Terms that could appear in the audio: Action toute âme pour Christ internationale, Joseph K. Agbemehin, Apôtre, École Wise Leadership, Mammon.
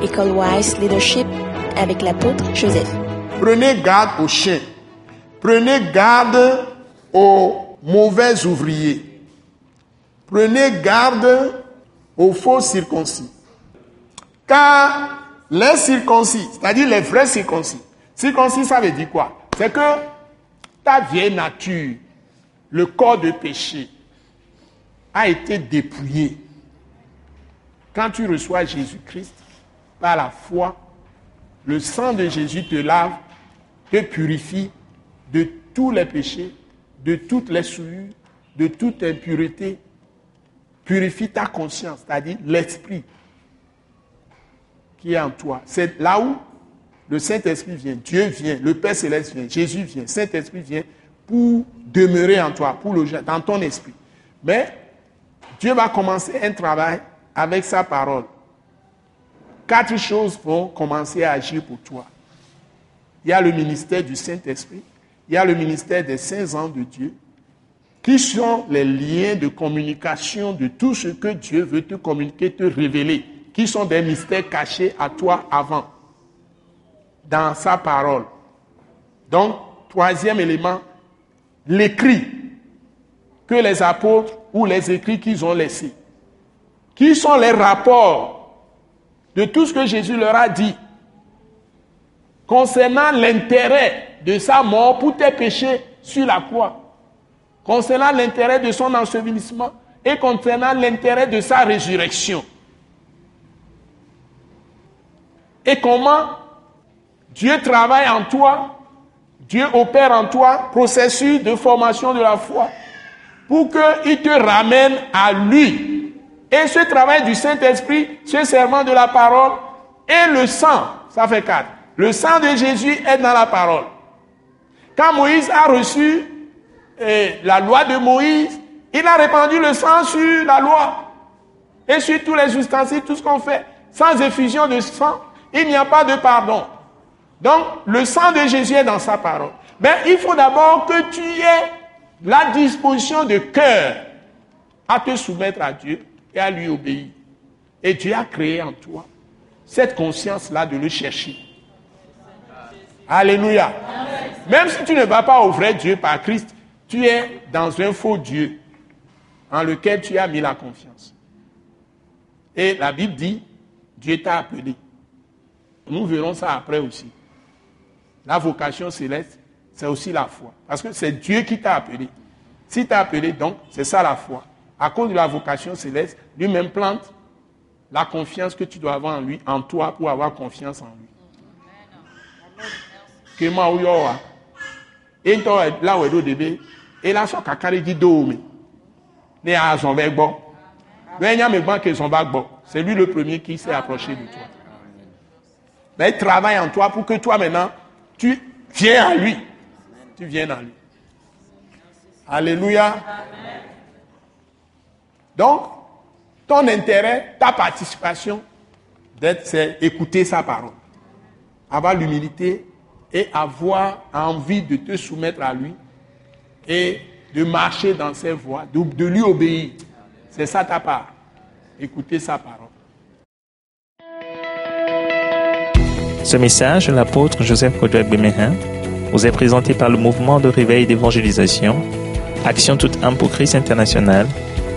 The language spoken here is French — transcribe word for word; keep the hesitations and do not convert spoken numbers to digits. École Wise Leadership avec l'apôtre Joseph. Prenez garde aux chiens. Prenez garde aux mauvais ouvriers. Prenez garde aux faux circoncis. Car les circoncis, c'est-à-dire les vrais circoncis, circoncis ça veut dire quoi? C'est que ta vieille nature, le corps de péché, a été dépouillé. Quand tu reçois Jésus-Christ, par la foi, le sang de Jésus te lave, te purifie de tous les péchés, de toutes les souillures, de toute impureté. Purifie ta conscience, c'est-à-dire l'esprit qui est en toi. C'est là où le Saint-Esprit vient, Dieu vient, le Père Céleste vient, Jésus vient, Saint-Esprit vient pour demeurer en toi, pour loger dans ton esprit. Mais Dieu va commencer un travail avec sa parole. Quatre choses vont commencer à agir pour toi. Il y a le ministère du Saint-Esprit, il y a le ministère des saints anges de Dieu, qui sont les liens de communication de tout ce que Dieu veut te communiquer, te révéler, qui sont des mystères cachés à toi avant, dans sa parole. Donc, troisième élément, l'écrit que les apôtres ou les écrits qu'ils ont laissés, qui sont les rapports de tout ce que Jésus leur a dit concernant l'intérêt de sa mort pour tes péchés sur la croix, concernant l'intérêt de son ensevelissement et concernant l'intérêt de sa résurrection. Et comment Dieu travaille en toi, Dieu opère en toi, processus de formation de la foi, pour qu'il te ramène à lui. Et ce travail du Saint-Esprit, ce serment de la parole et le sang, ça fait quatre. Le sang de Jésus est dans la parole. Quand Moïse a reçu eh, la loi de Moïse, il a répandu le sang sur la loi et sur tous les ustensiles, tout ce qu'on fait. Sans effusion de sang, il n'y a pas de pardon. Donc, le sang de Jésus est dans sa parole. Mais il faut d'abord que tu aies la disposition de cœur à te soumettre à Dieu et à lui obéir. Et Dieu a créé en toi cette conscience-là de le chercher. Alléluia. Amen. Même si tu ne vas pas au vrai Dieu par Christ, tu es dans un faux Dieu en lequel tu as mis la confiance. Et la Bible dit, Dieu t'a appelé. Nous verrons ça après aussi. La vocation céleste, c'est aussi la foi. Parce que c'est Dieu qui t'a appelé. Si t'a appelé, donc, c'est ça la foi. À cause de la vocation céleste, lui-même plante la confiance que tu dois avoir en lui, en toi, pour avoir confiance en lui. Que ma ouyoa, et toi là où est le bébé, et là son kakari dit dohomé, né à son bec bon, mais il y a mes banques qui sont bac bon. C'est lui le premier qui s'est approché de toi. Mais il travaille en toi pour que toi maintenant, tu viennes à lui, tu viennes à lui. Alléluia. Amen. Donc, ton intérêt, ta participation, c'est écouter sa parole. Avoir l'humilité et avoir envie de te soumettre à lui et de marcher dans ses voies, de, de lui obéir. C'est ça ta part. Écouter sa parole. Ce message de l'apôtre Joseph K. Agbemehin vous est présenté par le mouvement de réveil d'évangélisation, Action toute âme pour Christ internationale,